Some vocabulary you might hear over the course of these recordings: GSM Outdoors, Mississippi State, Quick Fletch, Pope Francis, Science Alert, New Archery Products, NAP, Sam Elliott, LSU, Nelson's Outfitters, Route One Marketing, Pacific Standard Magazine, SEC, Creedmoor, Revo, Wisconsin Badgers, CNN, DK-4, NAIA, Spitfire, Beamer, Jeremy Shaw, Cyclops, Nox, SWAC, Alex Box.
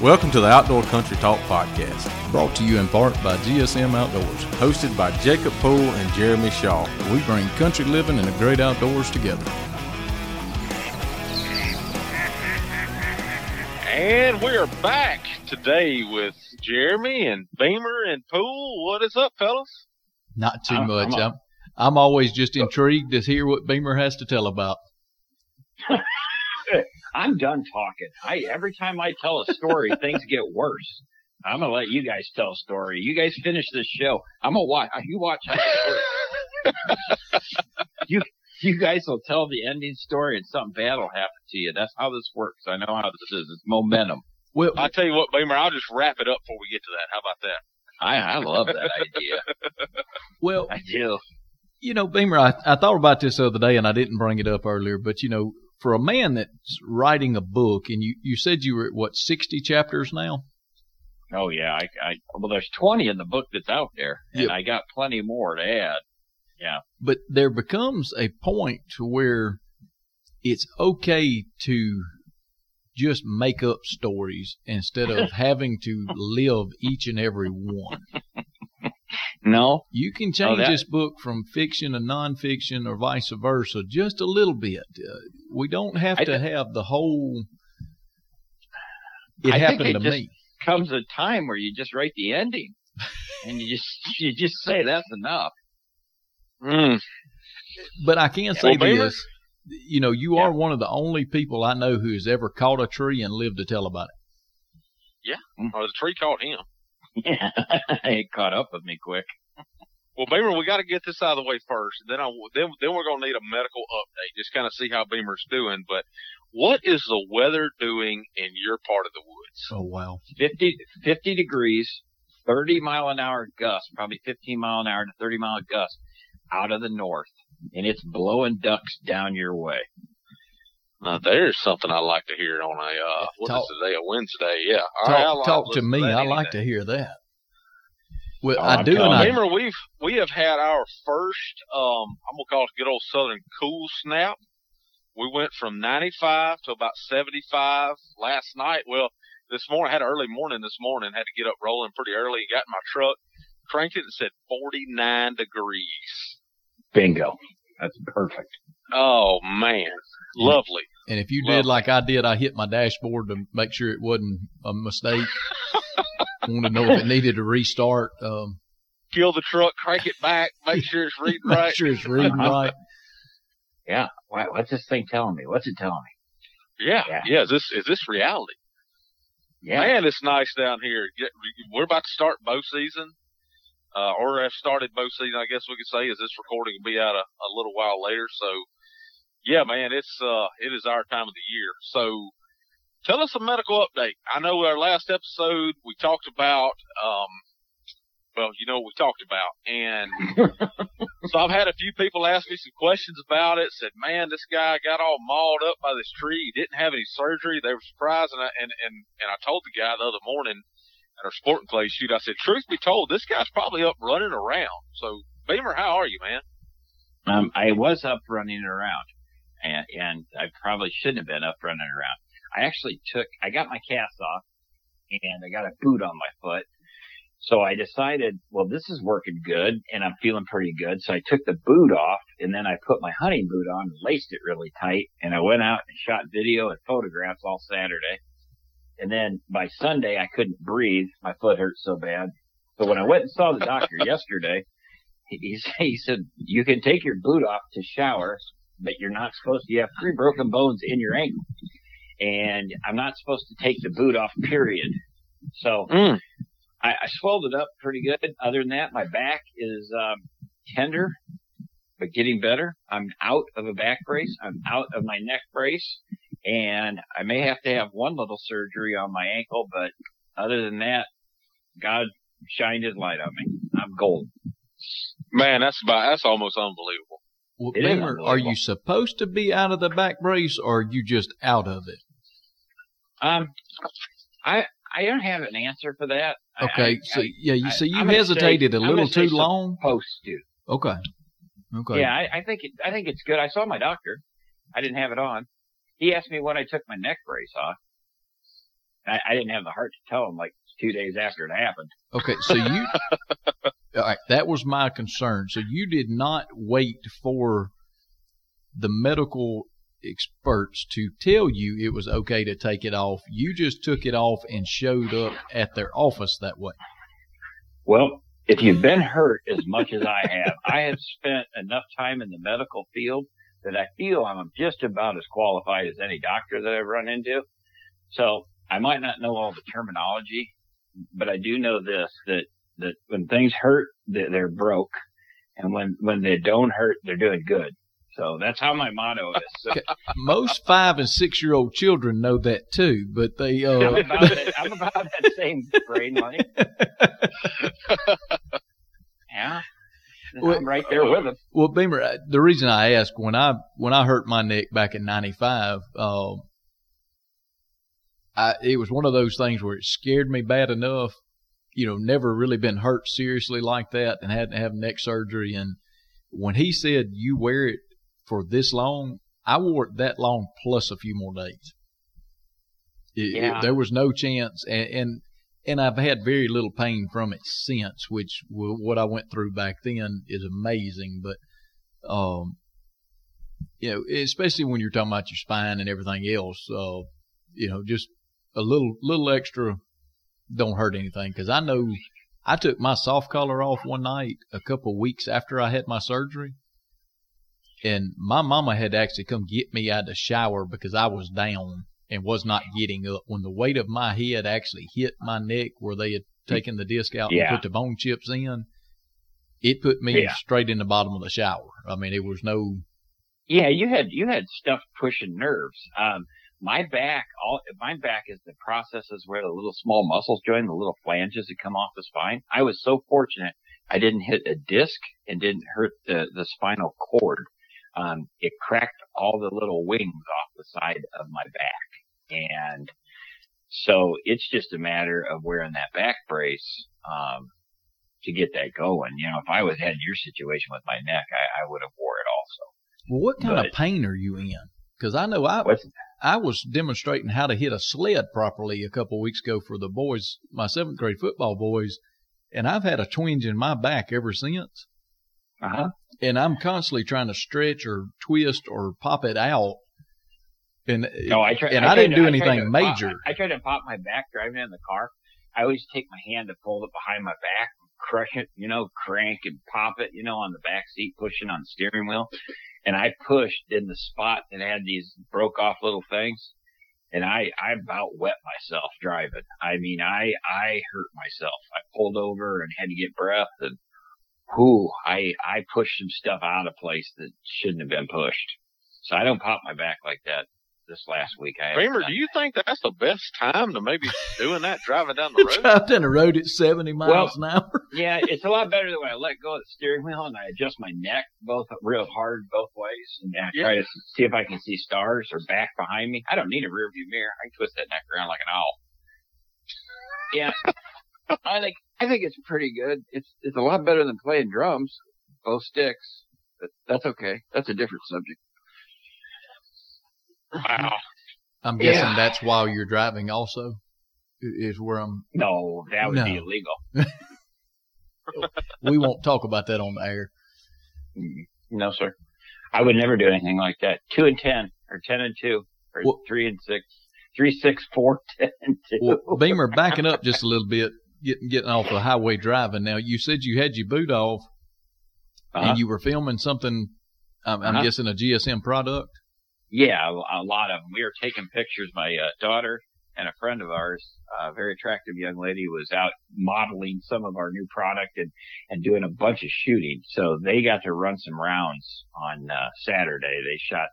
Welcome to the Outdoor Country Talk Podcast, brought to you in part by GSM Outdoors, hosted by Jacob Poole and Jeremy Shaw. We bring country living and the great outdoors together. And we are back today with Jeremy and Beamer and Poole. What is up, fellas? Not too much. I'm always just intrigued to hear what Beamer has to tell about. I'm done talking. Every time I tell a story, things get worse. I'm going to let you guys tell a story. You guys finish this show. I'm going to watch. You watch. You guys will tell the ending story and something bad will happen to you. That's how this works. I know how this is. It's momentum. Well, I'll tell you what, Beamer, I'll just wrap it up before we get to that. How about that? I love that idea. Well, I do. You know, Beamer, I thought about this the other day, and I didn't bring it up earlier, but, you know, for a man that's writing a book, and you said you were at, 60 chapters now? Oh, yeah. Well, there's 20 in the book that's out there, and yep. I got plenty more to add. Yeah. But there becomes a point to where it's okay to just make up stories instead of having to live each and every one. No. You can change this book from fiction to nonfiction or vice versa just a little bit. We don't have to have the whole, it happened to me. Comes a time where you just write the ending and you just say that's enough. Mm. But I can say this. You know, you are one of the only people I know who has ever caught a tree and lived to tell about it. Yeah. Mm-hmm. The tree caught him. Yeah, it caught up with me quick. Well, Beamer, we got to get this out of the way first. Then we're going to need a medical update, just kind of see how Beamer's doing. But what is the weather doing in your part of the woods? Oh, wow. 50 degrees, 30-mile-an-hour gust, probably 15-mile-an-hour to 30-mile gust out of the north. And it's blowing ducks down your way. Now, there's something I like to hear on a, is today, a Wednesday, yeah. Talk to me, I like to hear that. Well, I do, and Beamer, we have had our first, I'm going to call it good old Southern cool snap. We went from 95 to about 75 last night. Well, this morning, I had an early morning this morning, had to get up rolling pretty early, got in my truck, cranked it and said 49 degrees. Bingo. That's perfect. Oh, man. Lovely. And if you did like I did, I hit my dashboard to make sure it wasn't a mistake. I want to know if it needed to restart. Kill the truck, crank it back, make sure it's reading right. Make sure it's reading right. Yeah. Wow, what's this thing telling me? What's it telling me? Yeah. Is this reality? Yeah. Man, it's nice down here. We're about to start bow season. Or have started bow season, I guess we could say, as this recording will be out a little while later. So, yeah, man, it is our time of the year. So, tell us a medical update. I know our last episode we talked about, you know what we talked about. And so I've had a few people ask me some questions about it, said, man, this guy got all mauled up by this tree. He didn't have any surgery. They were surprised. And I told the guy the other morning, at our sporting clay shoot, I said, truth be told, this guy's probably up running around. So, Beamer, how are you, man? I was up running around, and I probably shouldn't have been up running around. I got my cast off, and I got a boot on my foot. So I decided, well, this is working good, and I'm feeling pretty good. So I took the boot off, and then I put my hunting boot on, laced it really tight, and I went out and shot video and photographs all Saturday. And then by Sunday, I couldn't breathe. My foot hurt so bad. So when I went and saw the doctor yesterday, he said, you can take your boot off to shower, but you're not supposed to. You have 3 broken bones in your ankle. And I'm not supposed to take the boot off, period. So I swelled it up pretty good. Other than that, my back is tender, but getting better. I'm out of a back brace. I'm out of my neck brace. And I may have to have one little surgery on my ankle, but other than that, God shined his light on me. I'm gold. Man, that's almost unbelievable. Well, Beamer, are you supposed to be out of the back brace, or are you just out of it? I don't have an answer for that. Okay, you hesitated a little too long. Supposed to. Okay. Yeah, I think it's good. I saw my doctor. I didn't have it on. He asked me when I took my neck brace off. I didn't have the heart to tell him, like, 2 days after it happened. Okay, so you – all right, that was my concern. So you did not wait for the medical experts to tell you it was okay to take it off. You just took it off and showed up at their office that way. Well, if you've been hurt as much as I have spent enough time in the medical field that I feel I'm just about as qualified as any doctor that I've run into. So I might not know all the terminology, but I do know this, that when things hurt, they're broke. And when they don't hurt, they're doing good. So that's how my motto is. Most 5 and 6-year-old children know that too, but they... I'm about that same brain money. Yeah. Well, I'm right there with them. Well, Beamer, the reason I ask, when I hurt my neck back in 95, it was one of those things where it scared me bad enough, never really been hurt seriously like that and had to have neck surgery. And when he said you wear it for this long, I wore it that long plus a few more days. There was no chance. And I've had very little pain from it since, which what I went through back then is amazing. But, especially when you're talking about your spine and everything else, just a little extra don't hurt anything. Because I know I took my soft collar off one night a couple of weeks after I had my surgery. And my mama had actually come get me out of the shower because I was down and was not getting up. When the weight of my head actually hit my neck where they had taken the disc out and put the bone chips in, it put me straight in the bottom of the shower. I mean, it was no... Yeah, you had stuff pushing nerves. My back is the processes where the little small muscles join, the little flanges that come off the spine. I was so fortunate I didn't hit a disc and didn't hurt the spinal cord. It cracked all the little wings off the side of my back. And so it's just a matter of wearing that back brace, to get that going. If I had your situation with my neck, I would have wore it also. Well, what kind of pain are you in? Because I know I was demonstrating how to hit a sled properly a couple of weeks ago for the boys, my 7th grade football boys, and I've had a twinge in my back ever since. Uh-huh. And I'm constantly trying to stretch or twist or pop it out. I didn't do anything major. I tried to pop my back driving in the car. I always take my hand to fold it behind my back, crush it, crank and pop it, on the back seat, pushing on the steering wheel. And I pushed in the spot that had these broke off little things. And I about wet myself driving. I mean, I hurt myself. I pulled over and had to get breath, and I pushed some stuff out of place that shouldn't have been pushed. So I don't pop my back like that this last week. Beamer, do you think that's the best time to maybe doing that, driving down the road? Driving down the road at 70 miles an hour? Yeah, it's a lot better than when I let go of the steering wheel and I adjust my neck both real hard both ways. And I try to see if I can see stars or back behind me. I don't need a rear view mirror. I can twist that neck around like an owl. Yeah. I think it's pretty good. It's a lot better than playing drums, both sticks. But that's okay. That's a different subject. Wow. I'm guessing that's while you're driving also is where I'm... No, that would be illegal. We won't talk about that on the air. No, sir. I would never do anything like that. 2 and 10 or 10 and 2 or 3 and 6. 3, 6, 4, 10 and 2. Well, Beamer, backing up just a little bit. Getting off the highway driving now. You said you had your boot off, and you were filming something. I'm guessing a GSM product. Yeah, a lot of them. We were taking pictures. My daughter and a friend of ours, a very attractive young lady, was out modeling some of our new product and doing a bunch of shooting. So they got to run some rounds on Saturday. They shot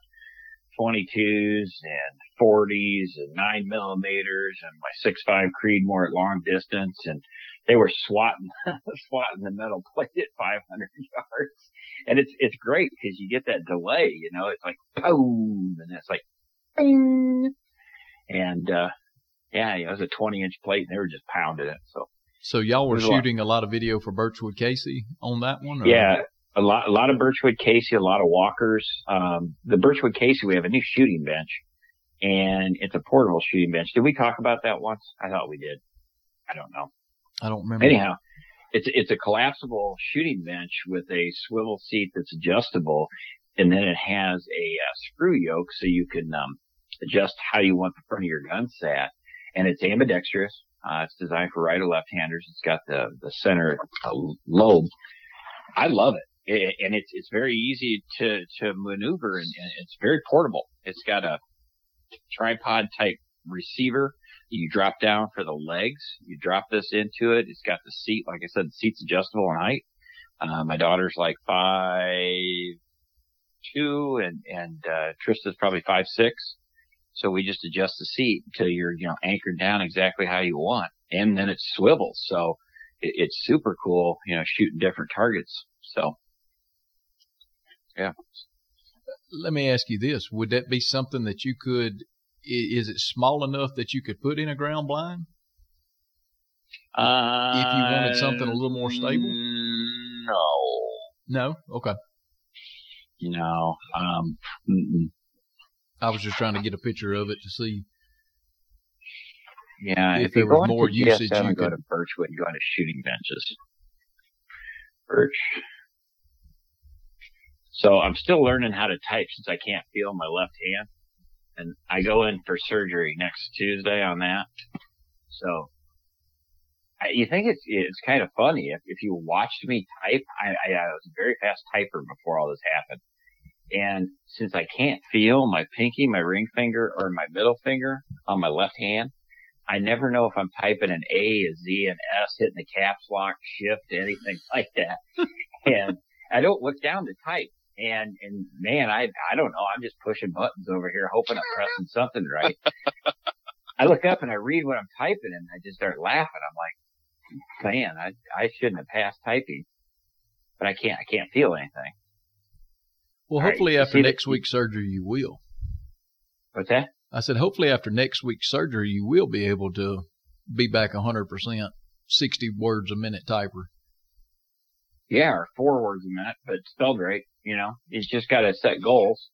22s and 40s and 9 millimeters and my 6.5 Creedmoor at long distance, and they were swatting the metal plate at 500 yards. And it's great because you get that delay, it's like boom, and it's like bing, and it was a 20-inch plate, and they were just pounding it. So y'all were shooting a lot of video for Birchwood Casey on that one, or? Yeah. A lot of Birchwood Casey, a lot of walkers. The Birchwood Casey, we have a new shooting bench and it's a portable shooting bench. Did we talk about that once? I thought we did. I don't know. I don't remember. Anyhow, it's a collapsible shooting bench with a swivel seat that's adjustable, and then it has a screw yoke so you can adjust how you want the front of your gun sat. And it's ambidextrous. It's designed for right or left-handers. It's got the center lobe. I love it. And it's very easy to maneuver, and it's very portable. It's got a tripod-type receiver. You drop down for the legs. You drop this into it. It's got the seat. Like I said, the seat's adjustable in height. My daughter's like 5'2", and Trista's probably 5'6". So we just adjust the seat until you're, anchored down exactly how you want. And then it swivels. So it's super cool, shooting different targets. So, yeah. Let me ask you this. Would that be something that you could, is it small enough that you could put in a ground blind? If you wanted something a little more stable? No? Okay. I was just trying to get a picture of it to see. Yeah, if there was more usage, you could go to Birchwood and go to shooting benches. So I'm still learning how to type since I can't feel my left hand, and I go in for surgery next Tuesday on that. So you think it's kind of funny if you watched me type. I was a very fast typer before all this happened. And since I can't feel my pinky, my ring finger, or my middle finger on my left hand, I never know if I'm typing an A, a Z, an S, hitting the caps lock, shift, anything like that. And I don't look down to type. And man, I don't know. I'm just pushing buttons over here, hoping I'm pressing something right. I look up and I read what I'm typing, and I just start laughing. I'm like, man, I shouldn't have passed typing, but I can't feel anything. Well, hopefully after next week's surgery, you will. What's that? I said, hopefully after next week's surgery, you will be able to be back 100%, 60 words a minute typer. Yeah, or 4 words a minute, but spelled right. It's just got to set goals.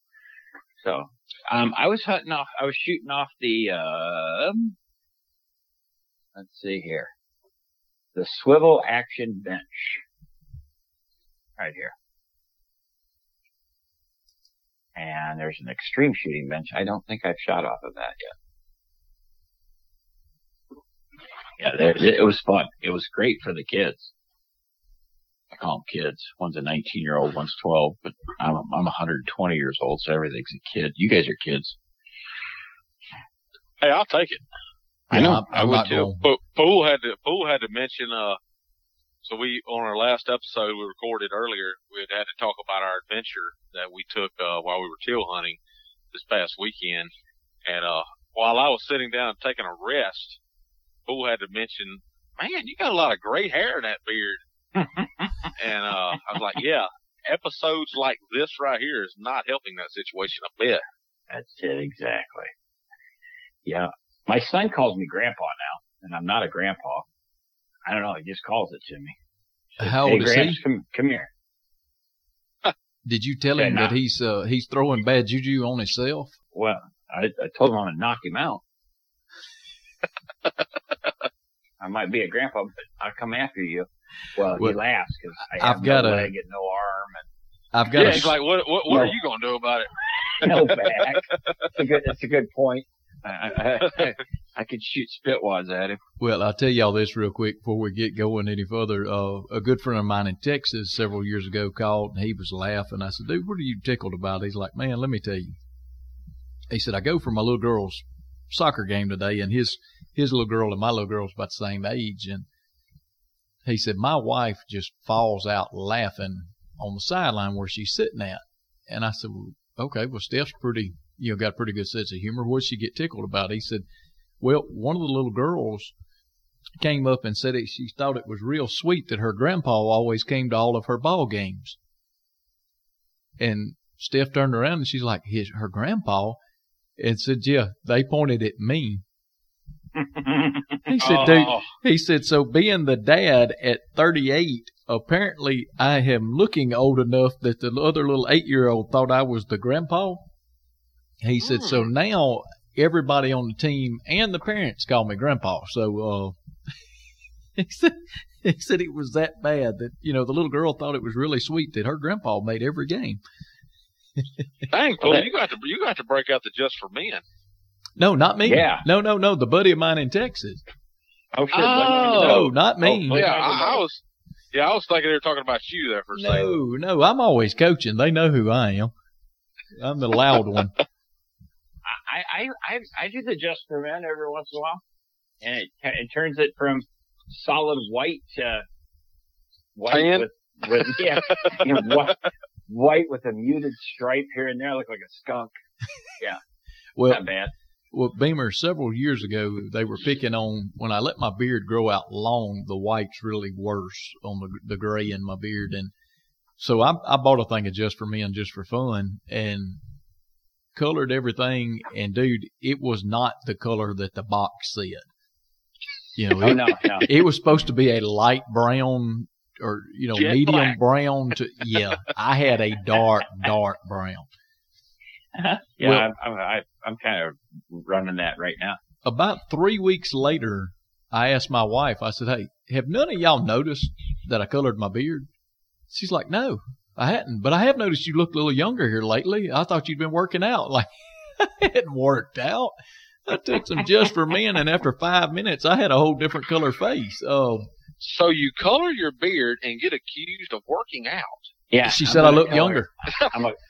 So, I was shooting off the, let's see here, the swivel action bench right here. And there's an extreme shooting bench. I don't think I've shot off of that yet. Yeah, it was fun. It was great for the kids. I call them kids. One's a 19-year-old, one's 12, but I'm 120 years old, so everything's a kid. You guys are kids. Hey, I'll take it. Yeah, I know. I would too. But Poole had to mention. So on our last episode we recorded earlier, we had to talk about our adventure that we took while we were teal hunting this past weekend. And while I was sitting down taking a rest, Poole had to mention, man, you got a lot of gray hair in that beard. And I was like, yeah, episodes like this right here is not helping that situation a bit. That's it, exactly. Yeah. My son calls me grandpa now, and I'm not a grandpa. I don't know. He just calls it to me. How old is he? Come here. Did you tell him that he's throwing bad juju on himself? Well, I told him I'm going to knock him out. I might be a grandpa, but I'll come after you. Well he laughs because I've got no leg and no arm. And I've got he's like, what are you going to do about it? No back. That's a good point. I could shoot spitwads at him. Well, I'll tell y'all this real quick before we get going any further. A good friend of mine in Texas several years ago called, and he was laughing. I said, dude, what are you tickled about? He's like, man, let me tell you. He said, I go for my little girl's soccer game today, and his little girl and my little girl's about the same age. And he said, my wife just falls out laughing on the sideline where she's sitting at. And I said, well, okay, well, Steph's pretty... got a pretty good sense of humor. What'd she get tickled about? He said, well, one of the little girls came up and said she thought it was real sweet that her grandpa always came to all of her ball games. And Steph turned around and she's like, her grandpa? And said, yeah, they pointed at me. He said, dude, he said, so being the dad at 38, apparently I am looking old enough that the other little 8-year-old thought I was the grandpa. He said, so now everybody on the team and the parents called me Grandpa. So he said it was that bad that, you know, the little girl thought it was really sweet that her grandpa made every game. Dang, Paul, you got to break out the Just for Men. No, not me. Yeah. No. The buddy of mine in Texas. Oh, sure. Oh. No, not me. Oh, yeah, I was thinking they were talking about you there for a second. No, I'm always coaching. They know who I am. I'm the loud one. I do the Just for Men every once in a while, and it turns it from solid white to white with you know, white with a muted stripe here and there. I look like a skunk. Yeah. Well, not bad. Well, Beamer, several years ago, they were picking on, when I let my beard grow out long, the white's really worse on the gray in my beard. And so I bought a thing of Just for Men just for fun and colored everything. And, dude, it was not the color that the box said. You know, it was supposed to be a light brown or, you know, jet medium black. Brown. I had a dark brown. Uh-huh. Yeah, well, I'm kind of running that right now. About 3 weeks later, I asked my wife, I said, hey, have none of y'all noticed that I colored my beard? She's like, no, I hadn't. But I have noticed you look a little younger here lately. I thought you'd been working out. Like, I hadn't worked out. I took some Just for Men, and after 5 minutes, I had a whole different color face. So you color your beard and get accused of working out. Yeah, she said I look younger.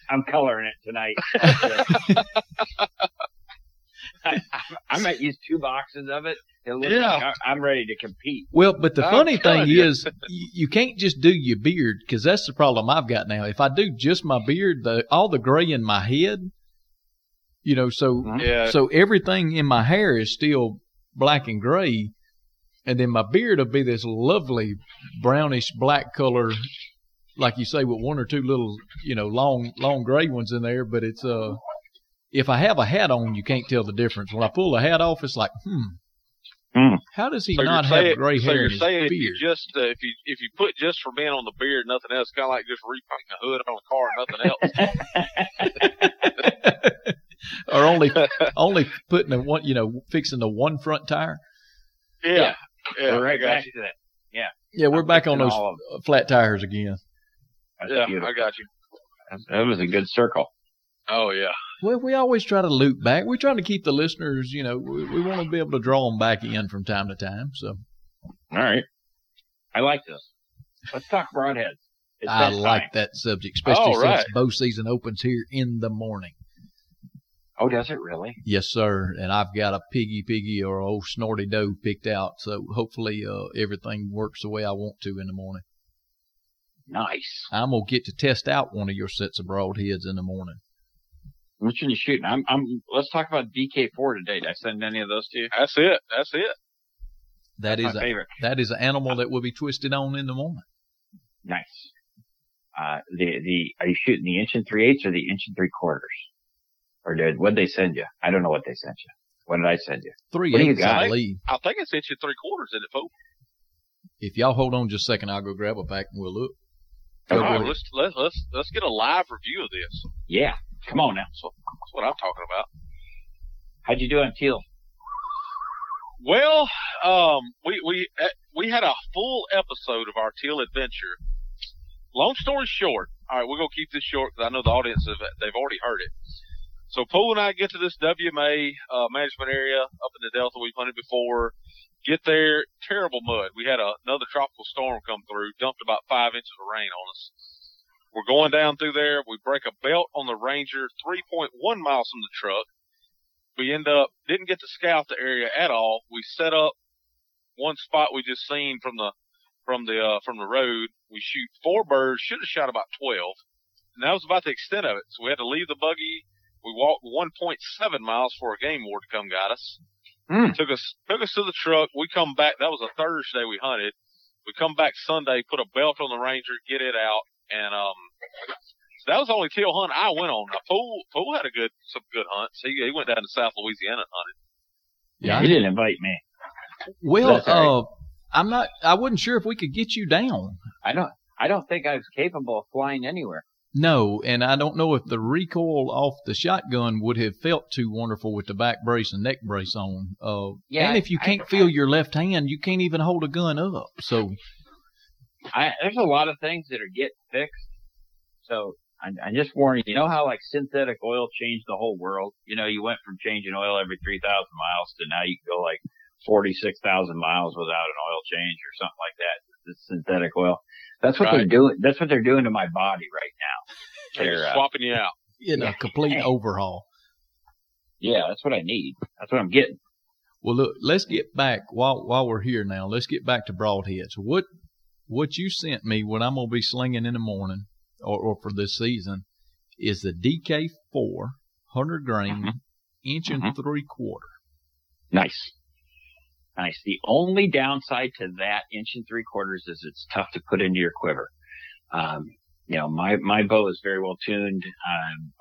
I'm coloring it tonight. I might use 2 boxes of it. It looks like I'm ready to compete. Well, but the funny thing is you can't just do your beard because that's the problem I've got now. If I do just my beard, all the gray in my head, you know, so everything in my hair is still black and gray, and then my beard will be this lovely brownish black color. Like you say, with one or two little, you know, long gray ones in there. But it's, if I have a hat on, you can't tell the difference. When I pull the hat off, it's like, how does he not have gray hair in his beard? So you're saying if you put Just for Men on the beard, nothing else, kind of like just repainting the hood on a car, nothing else. Or only putting the one, you know, fixing the one front tire. Yeah, right back to that. Yeah, we're back on those flat tires again. Yeah, beautiful. I got you. That was a good circle. Oh, yeah. Well, we always try to loop back. We're trying to keep the listeners, you know, we want to be able to draw them back in from time to time. So, all right. I like this. Let's talk broadheads. I like that subject, especially since bow season opens here in the morning. Oh, does it really? Yes, sir. And I've got a piggy or old snorty doe picked out. So hopefully everything works the way I want to in the morning. Nice. I'm gonna get to test out one of your sets of broadheads in the morning. Which one you shooting? Let's talk about DK-4 today. Did I send any of those to you? That's it. That's my favorite. That is an animal that will be twisted on in the morning. Nice. Are you shooting the 1 3/8 or the 1 3/4? Or what'd they send you? I don't know what they sent you. What did I send you? 3/8, I believe. I think I sent you 3/4 in it, folks. If y'all hold on just a second, I'll go grab a pack and we'll look. All right, let's get a live review of this. Yeah, come on now. That's what I'm talking about. How'd you do on teal? Well, we had a full episode of our teal adventure. Long story short, all right, we're gonna keep this short because I know the audience they've already heard it. So Poole and I get to this WMA management area up in the Delta we've hunted before. Get there, terrible mud. We had another tropical storm come through, dumped about 5 inches of rain on us. We're going down through there. We break a belt on the Ranger, 3.1 miles from the truck. We end up, didn't get to scout the area at all. We set up one spot we just seen from the road. We shoot 4 birds, should have shot about 12. And that was about the extent of it. So we had to leave the buggy. We walked 1.7 miles for a game ward to come got us. Took us to the truck. We come back. That was a Thursday we hunted. We come back Sunday, put a belt on the Ranger, get it out, and so that was the only teal hunt I went on. Now, Poole had some good hunts. He went down to South Louisiana and hunted. Yeah, he didn't invite me. Well, I'm not. I wasn't sure if we could get you down. I don't think I was capable of flying anywhere. No, and I don't know if the recoil off the shotgun would have felt too wonderful with the back brace and neck brace on. Yeah, and if you can't feel your left hand, you can't even hold a gun up. So there's a lot of things that are getting fixed. So I just warn you, you know how like synthetic oil changed the whole world? You know, you went from changing oil every 3,000 miles to now you can go like 46,000 miles without an oil change or something like that. This synthetic oil. That's what they're doing. That's what they're doing to my body right now. They're swapping you out in a complete overhaul. Yeah, that's what I need. That's what I'm getting. Well, look, let's get back while we're here now. Let's get back to broadheads. What you sent me, what I'm gonna be slinging in the morning or for this season, is the DK-4 100 grain inch and 3/4. Nice. Nice. The only downside to that 1 3/4 is it's tough to put into your quiver. You know, my bow is very well tuned.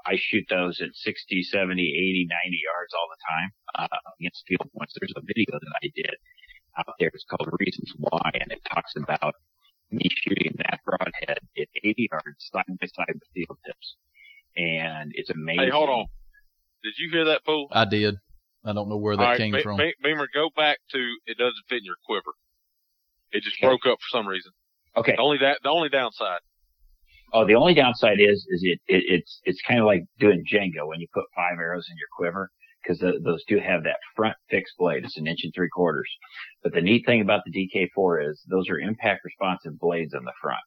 I shoot those at 60, 70, 80, 90 yards all the time against field points. There's a video that I did out there. It's called Reasons Why, and it talks about me shooting that broadhead at 80 yards side by side with field tips. And it's amazing. Hey, hold on. Did you hear that, Poole? I did. I don't know where that came from. Beamer, go back to it doesn't fit in your quiver. It just broke up for some reason. Okay. The only downside. Oh, the only downside is it's kind of like doing Jenga when you put 5 arrows in your quiver because those do have that front fixed blade. It's an 1 3/4. But the neat thing about the DK-4 is those are impact responsive blades on the front.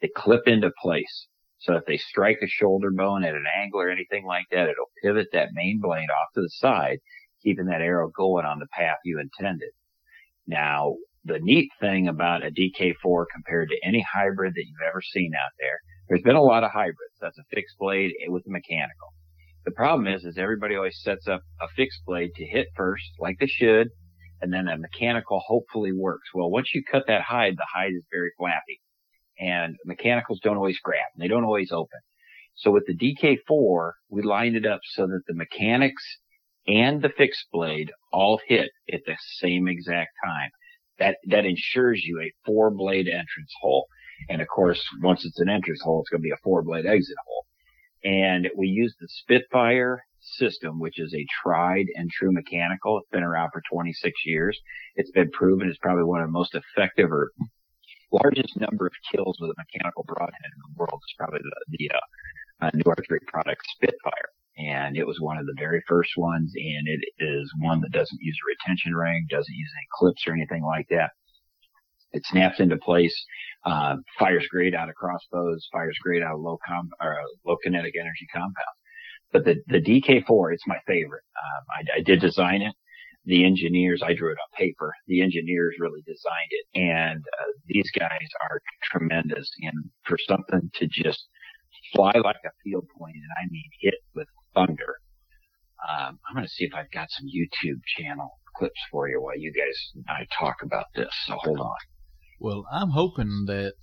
They clip into place. So if they strike a shoulder bone at an angle or anything like that, it'll pivot that main blade off to the side, keeping that arrow going on the path you intended. Now, the neat thing about a DK-4 compared to any hybrid that you've ever seen out there's been a lot of hybrids. That's a fixed blade with a mechanical. The problem is everybody always sets up a fixed blade to hit first, like they should, and then a mechanical hopefully works. Well, once you cut that hide, the hide is very flappy, and mechanicals don't always grab, and they don't always open. So with the DK-4, we lined it up so that the mechanics and the fixed blade all hit at the same exact time. That ensures you a 4-blade entrance hole. And of course, once it's an entrance hole, it's going to be a 4-blade exit hole. And we use the Spitfire system, which is a tried and true mechanical. It's been around for 26 years. It's been proven. It's probably one of the most effective or largest number of kills with a mechanical broadhead in the world. It's probably the New Archery Products Spitfire. And it was one of the very first ones, and it is one that doesn't use a retention ring, doesn't use any clips or anything like that. It snaps into place, fires great out of crossbows, fires great out of low kinetic energy compounds. But the DK-4, it's my favorite. I did design it. The engineers, I drew it on paper. The engineers really designed it, and these guys are tremendous. And for something to just fly like a field point, and I mean hit with thunder. I'm going to see if I've got some YouTube channel clips for you while you guys and I talk about this. So hold on. Well, I'm hoping that,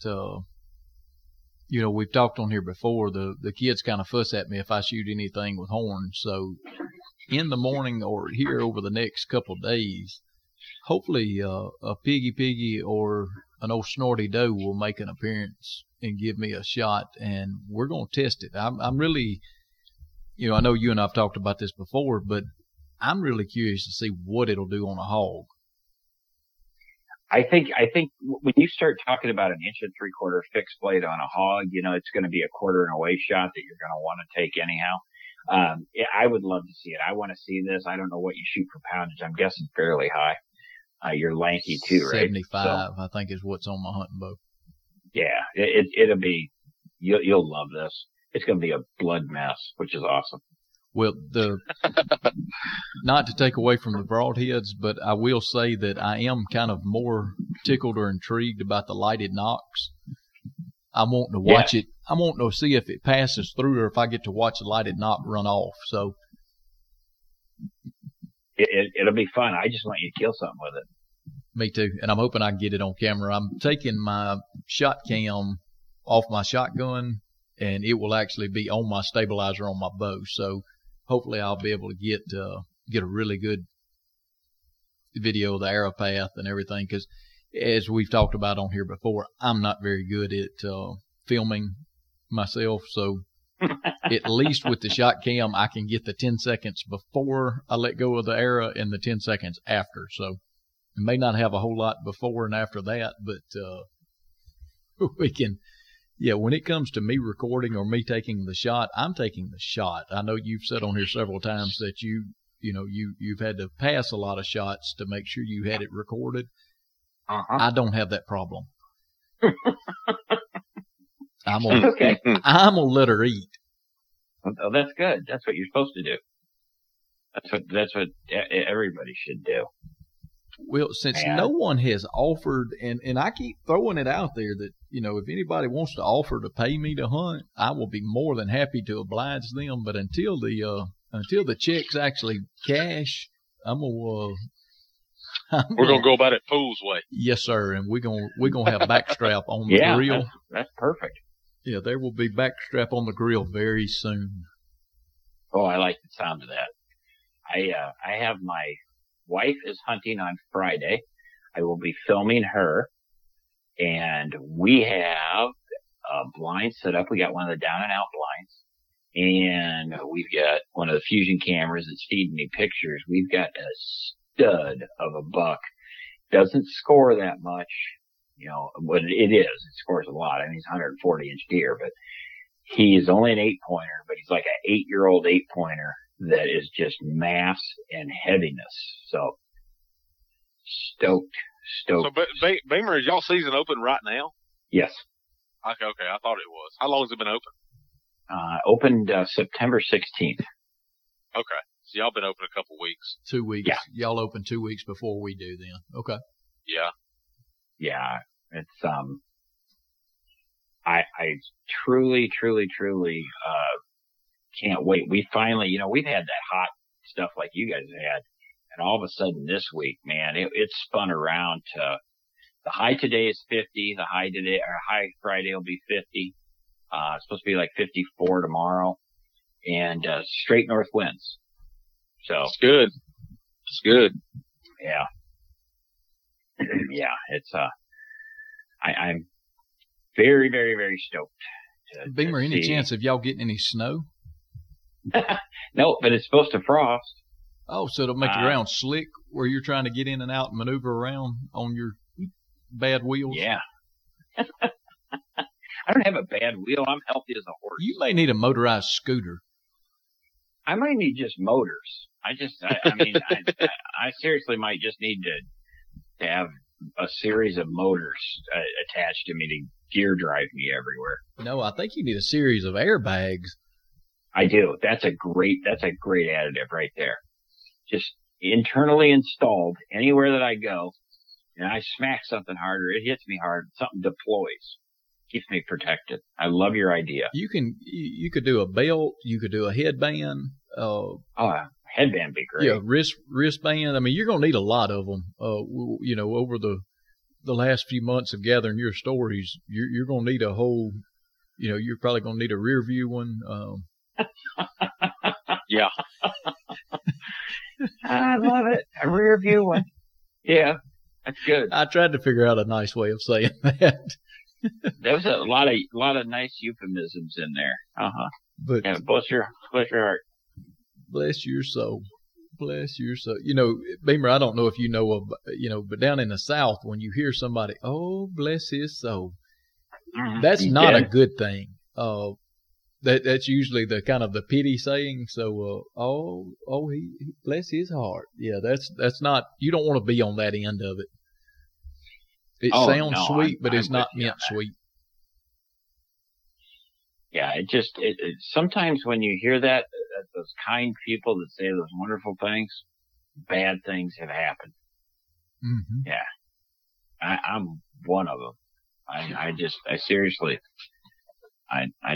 you know, we've talked on here before. The kids kind of fuss at me if I shoot anything with horns. So in the morning or here over the next couple of days, hopefully a piggy or an old snorty doe will make an appearance and give me a shot, and we're going to test it. I'm really, you know, I know you and I have talked about this before, but I'm really curious to see what it'll do on a hog. I think when you start talking about an 1 3/4 fixed blade on a hog, you know, it's going to be a quarter and away shot that you're going to want to take anyhow. I would love to see it. I want to see this. I don't know what you shoot for poundage. I'm guessing fairly high. You're lanky too, right? 75, so, I think, is what's on my hunting bow. Yeah, it'll be, you'll love this. It's going to be a blood mess, which is awesome. Well, not to take away from the broadheads, but I will say that I am kind of more tickled or intrigued about the lighted Nox. I'm wanting to watch it. I'm wanting to see if it passes through or if I get to watch the lighted Nox run off. So it'll be fun. I just want you to kill something with it. Me too, and I'm hoping I can get it on camera. I'm taking my shot cam off my shotgun, and it will actually be on my stabilizer on my bow. So hopefully I'll be able to get a really good video of the arrow path and everything, because as we've talked about on here before, I'm not very good at filming myself, so at least with the shot cam, I can get the 10 seconds before I let go of the arrow and the 10 seconds after. So it may not have a whole lot before and after that, but we can, yeah, when it comes to me recording or me taking the shot, I'm taking the shot. I know you've said on here several times that you've had to pass a lot of shots to make sure you had it recorded. Uh-huh. I don't have that problem. I'm gonna let her eat. Oh, that's good. That's what you're supposed to do. That's what everybody should do. Well, since no one has offered, and I keep throwing it out there that, you know, if anybody wants to offer to pay me to hunt, I will be more than happy to oblige them. But until the checks actually cash, we're gonna go about it Poole's way. Yes, sir. And we're gonna have backstrap on the grill. That's perfect. Yeah, there will be backstrap on the grill very soon. Oh, I like the sound of that. I have my wife is hunting on Friday. I will be filming her, and we have a blind set up. We got one of the down and out blinds. And we've got one of the fusion cameras that's feeding me pictures. We've got a stud of a buck. Doesn't score that much, you know, but it is. It scores a lot. I mean, he's 140-inch deer, but he's only an 8-pointer, but he's like an 8-year-old 8-pointer that is just mass and heaviness. So stoked. So, Beamer, is y'all season open right now? Yes. Okay. I thought it was. How long has it been open? Opened September 16th. Okay. So y'all been open a couple weeks. 2 weeks. Yeah. Y'all open 2 weeks before we do then. Okay. Yeah. Yeah. It's, I truly can't wait. We finally, you know, we've had that hot stuff like you guys had. And all of a sudden this week, man, it spun around to the high today is 50. The high today or high Friday will be 50. It's supposed to be like 54 tomorrow, and straight north winds. So it's good. Yeah, yeah. It's I'm very, very, very stoked. Beamer, any chance of y'all getting any snow? No, but it's supposed to frost. Oh, so it'll make the ground slick where you're trying to get in and out and maneuver around on your bad wheels. Yeah. I don't have a bad wheel. I'm healthy as a horse. You may need a motorized scooter. I might need just motors. I seriously might just need to have a series of motors attached to me to gear drive me everywhere. No, I think you need a series of airbags. I do. That's a great additive right there. Just internally installed anywhere that I go, and I smack something hard or it hits me hard, something deploys. Keeps me protected. I love your idea. You could do a belt. You could do a headband. Headband would be great. Yeah, wristband. I mean, you're gonna need a lot of them. You know, over the last few months of gathering your stories, you're gonna need a whole. You know, you're probably gonna need a rear view one. Yeah. I love it. A rear view one. Yeah, that's good. I tried to figure out a nice way of saying that. There's a lot of nice euphemisms in there. Uh-huh. But yeah, bless your heart. Bless your soul. Bless your soul. You know, Beamer, I don't know if you know, but down in the South, when you hear somebody, oh, bless his soul, that's not a good thing. That's usually the kind of the pity saying. So, oh, he bless his heart. Yeah, that's not. You don't want to be on that end of it. It sounds sweet, but it's not meant sweet. Yeah, it just sometimes when you hear that, those kind people that say those wonderful things, bad things have happened. Mm-hmm. Yeah, I'm one of them. I'm going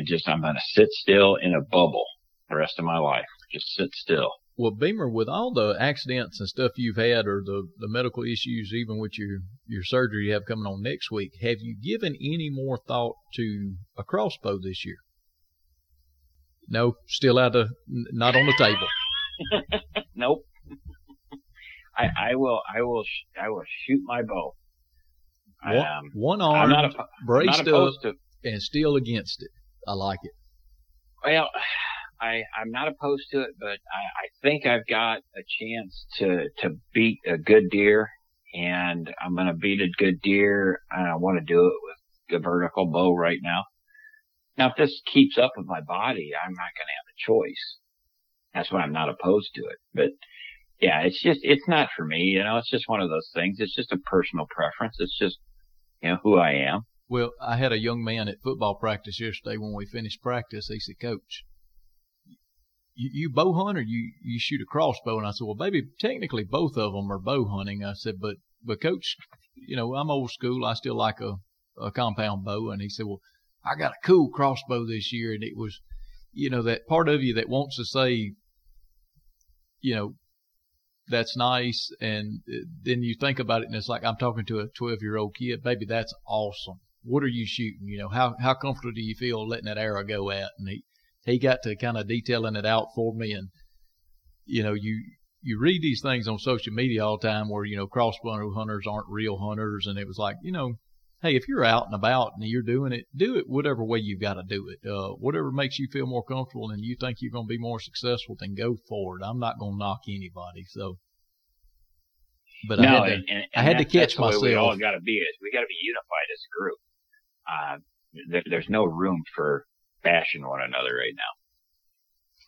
to sit still in a bubble the rest of my life. Just sit still. Well, Beamer, with all the accidents and stuff you've had or the medical issues, even with your surgery you have coming on next week, have you given any more thought to a crossbow this year? No, still not on the table. Nope. I will shoot my bow. One arm, braced up, and still against it. I like it. Well, I'm not opposed to it, but I think I've got a chance to beat a good deer, and I'm going to beat a good deer, and I want to do it with a vertical bow right now. Now, if this keeps up with my body, I'm not going to have a choice. That's why I'm not opposed to it. But yeah, it's not for me. You know, it's just one of those things. It's just a personal preference. It's just, you know, who I am. Well, I had a young man at football practice yesterday. When we finished practice, he said, "Coach, you bow hunt or you shoot a crossbow?" And I said, "Well, baby, technically both of them are bow hunting." I said, but coach, you know, I'm old school. I still like a compound bow." And he said, "Well, I got a cool crossbow this year." And it was, you know, that part of you that wants to say, you know, that's nice. And then you think about it, and it's like I'm talking to a 12-year-old kid. "Baby, that's awesome. What are you shooting? You know, how comfortable do you feel letting that arrow go at?" And he got to kind of detailing it out for me. And, you know, you read these things on social media all the time where, you know, crossbow hunters aren't real hunters. And it was like, you know, hey, if you're out and about and you're doing it, do it whatever way you've got to do it. Whatever makes you feel more comfortable and you think you're going to be more successful, then go for it. I'm not going to knock anybody. So, but no, I had to catch myself. We all got to be is we got to be unified as a group. There's no room for bashing one another right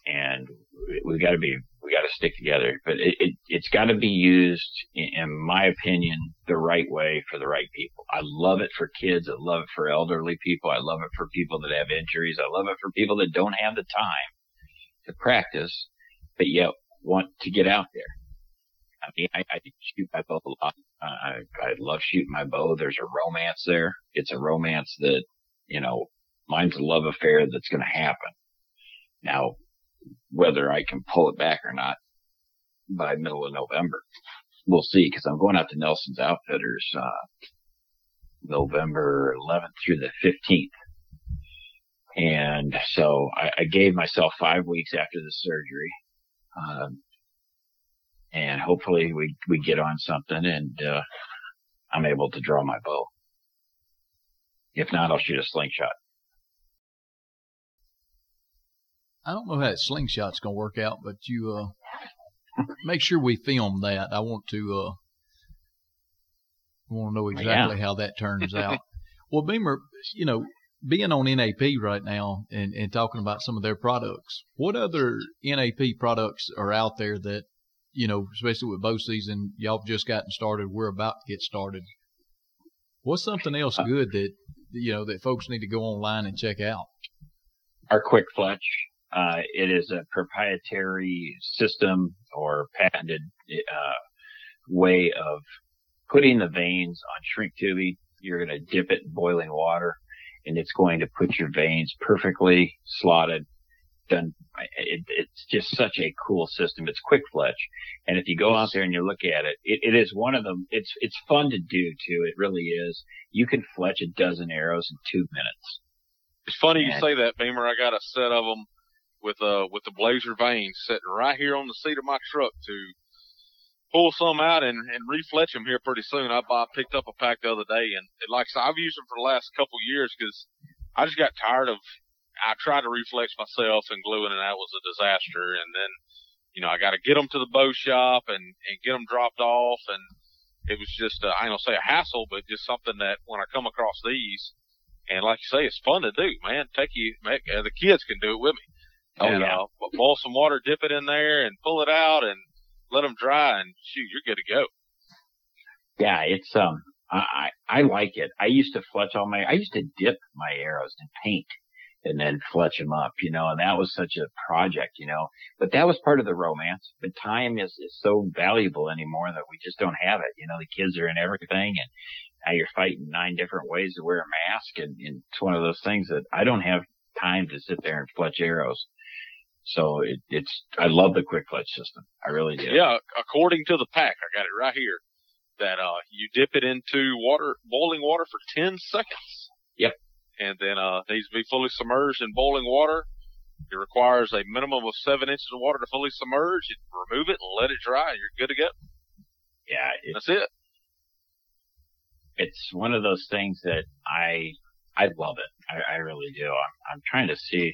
now, and we got to stick together. But it's got to be used, in my opinion, the right way for the right people. I love it for kids. I love it for elderly people. I love it for people that have injuries. I love it for people that don't have the time to practice, but yet want to get out there. I mean, I shoot my bow a lot. I love shooting my bow. There's a romance there. It's a romance that, you know, mine's a love affair that's going to happen. Now, whether I can pull it back or not by middle of November, we'll see, because I'm going out to Nelson's Outfitters November 11th through the 15th. And so I gave myself 5 weeks after the surgery. And hopefully we get on something and I'm able to draw my bow. If not, I'll shoot a slingshot. I don't know how that slingshot's going to work out, but you make sure we film that. I want to know exactly how that turns out. Well, Beamer, you know, being on NAP right now and talking about some of their products, what other NAP products are out there that, you know, especially with bow season, y'all have just gotten started, we're about to get started. What's something else good that, you know, that folks need to go online and check out? Our Quick Fletch. It is a proprietary system or patented way of putting the veins on shrink tubing. You're going to dip it in boiling water, and it's going to put your veins perfectly slotted. Done. It's just such a cool system. It's Quick Fletch, and if you go out there and you look at it, it is one of them. It's fun to do too. It really is. You can fletch a dozen arrows in 2 minutes. It's funny you say that, Beamer. I got a set of them with the blazer veins sitting right here on the seat of my truck to pull some out and refletch them here pretty soon. I picked up a pack the other day, and like I said, I've used them for the last couple of years because I just got tired of. I tried to reflex myself and gluing, and that was a disaster. And then, you know, I got to get them to the bow shop and get them dropped off, and it was just I ain't gonna say a hassle, but just something that when I come across these. And like you say, it's fun to do, man. The kids can do it with me. Oh, and, yeah. Boil some water, dip it in there, and pull it out, and let them dry, and shoot, you're good to go. Yeah, it's I like it. I used to fletch I used to dip my arrows in paint and then fletch them up, you know, and that was such a project, you know. But that was part of the romance. But time is so valuable anymore that we just don't have it. You know, the kids are in everything, and now you're fighting 9 different ways to wear a mask, and it's one of those things that I don't have time to sit there and fletch arrows. So I love the Quick Fletch system. I really do. Yeah, according to the pack, I got it right here, that you dip it into boiling water for 10 seconds. Yep. And then it needs to be fully submerged in boiling water. It requires a minimum of 7 inches of water to fully submerge. You remove it and let it dry, and you're good to go. Yeah. That's it. It's one of those things that I I love it. I really do. I'm trying to see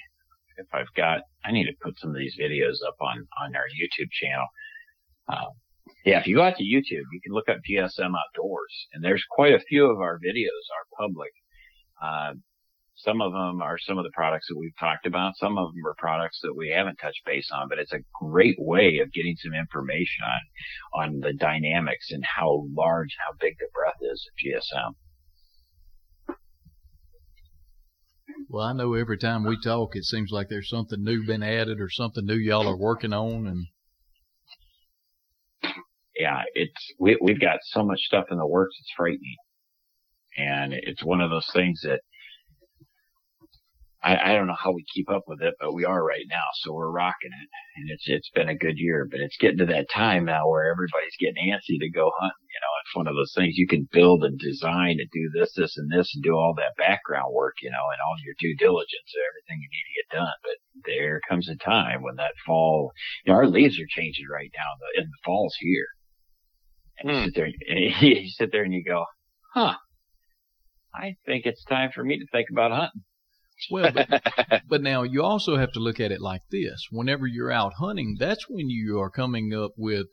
if I've got, I need to put some of these videos up on our YouTube channel. Yeah, if you go out to YouTube, you can look up GSM Outdoors, and there's quite a few of our videos are public. Some of them are some of the products that we've talked about. Some of them are products that we haven't touched base on, but it's a great way of getting some information on the dynamics and how large, how big the breadth is of GSM. Well, I know every time we talk, it seems like there's something new been added or something new y'all are working on. And yeah, we've got so much stuff in the works, it's frightening. And it's one of those things that I don't know how we keep up with it, but we are right now. So we're rocking it, and it's been a good year, but it's getting to that time now where everybody's getting antsy to go hunting. You know, it's one of those things you can build and design and do this and this and do all that background work, you know, and all your due diligence and everything you need to get done. But there comes a time when that fall, you know, our leaves are changing right now and the fall's here. And you sit there and you go, huh, I think it's time for me to think about hunting. Well, but now you also have to look at it like this. Whenever you're out hunting, that's when you are coming up with,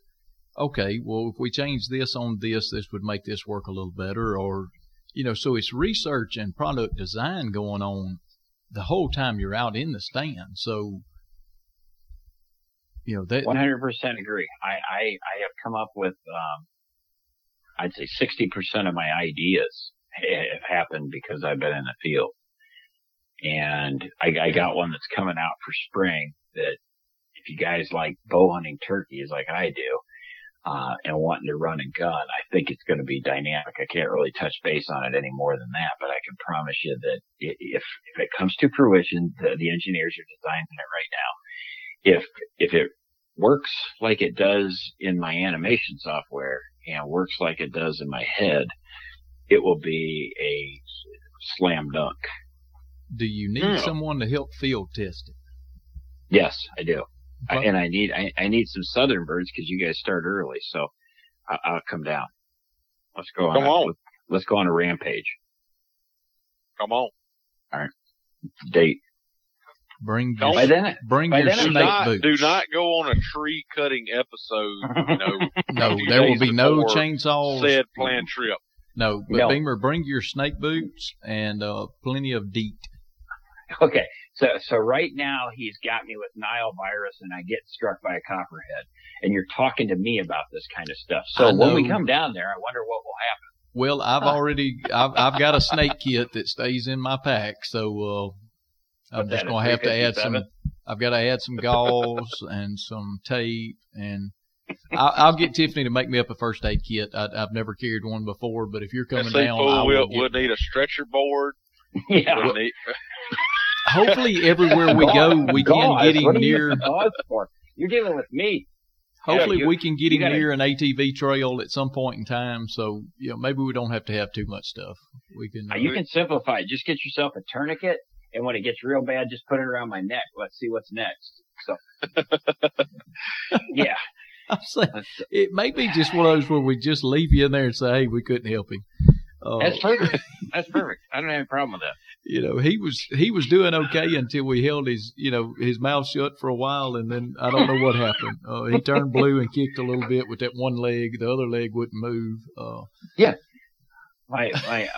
okay, well, if we change this on this, this would make this work a little better. Or, you know, so it's research and product design going on the whole time you're out in the stand. So, you know, that 100% agree. I have come up with, I'd say 60% of my ideas have happened because I've been in the field. And I got one that's coming out for spring that if you guys like bow hunting turkeys like I do, and wanting to run and gun, I think it's going to be dynamic. I can't really touch base on it any more than that, but I can promise you that if it comes to fruition, the engineers are designing it right now. If it works like it does in my animation software and works like it does in my head, it will be a slam dunk. Do you need someone to help field test it? Yes, I do. But, I need some southern birds because you guys start early, so I'll come down. Let's go on. Let's go on a rampage. Come on. All right. Date. Bring your snake boots. Do not go on a tree cutting episode. You know, no, there will be no chainsaws. Said planned trip. No, but no. Beamer, bring your snake boots and plenty of DEET. Okay, so right now he's got me with Nile virus, and I get struck by a copperhead. And you're talking to me about this kind of stuff. So when we come down there, I wonder what will happen. Well, I've got a snake kit that stays in my pack, so I'm just gonna have to add some. I've got to add some gauze and some tape, and I'll get Tiffany to make me up a first aid kit. I've never carried one before, but if you're coming down, we'll need a stretcher board. Yeah. We'll hopefully, everywhere we go, we can get him near. You're dealing with me. Hopefully, we can get him near an ATV trail at some point in time. So, you know, maybe we don't have to have too much stuff. We can. You can simplify it. Just get yourself a tourniquet, and when it gets real bad, just put it around my neck. Let's see what's next. So, yeah. I'm saying it may be just one of those where we just leave you in there and say, hey, we couldn't help him. That's perfect. That's perfect. I don't have a problem with that. You know, he was doing okay until we held his mouth shut for a while, and then I don't know what happened. He turned blue and kicked a little bit with that one leg. The other leg wouldn't move. Yeah. I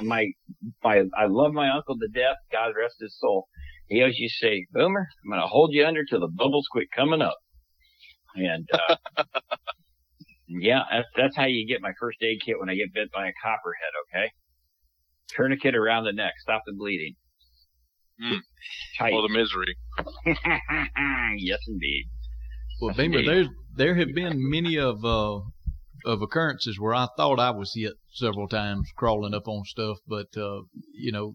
love my uncle to death. God rest his soul. He always used to say, Boomer, I'm going to hold you under till the bubbles quit coming up. And, yeah, that's how you get my first aid kit when I get bit by a copperhead, okay? Tourniquet around the neck. Stop the bleeding. All the misery. Yes, indeed. Well, Beamer, there have been many of occurrences where I thought I was hit several times crawling up on stuff, but, you know,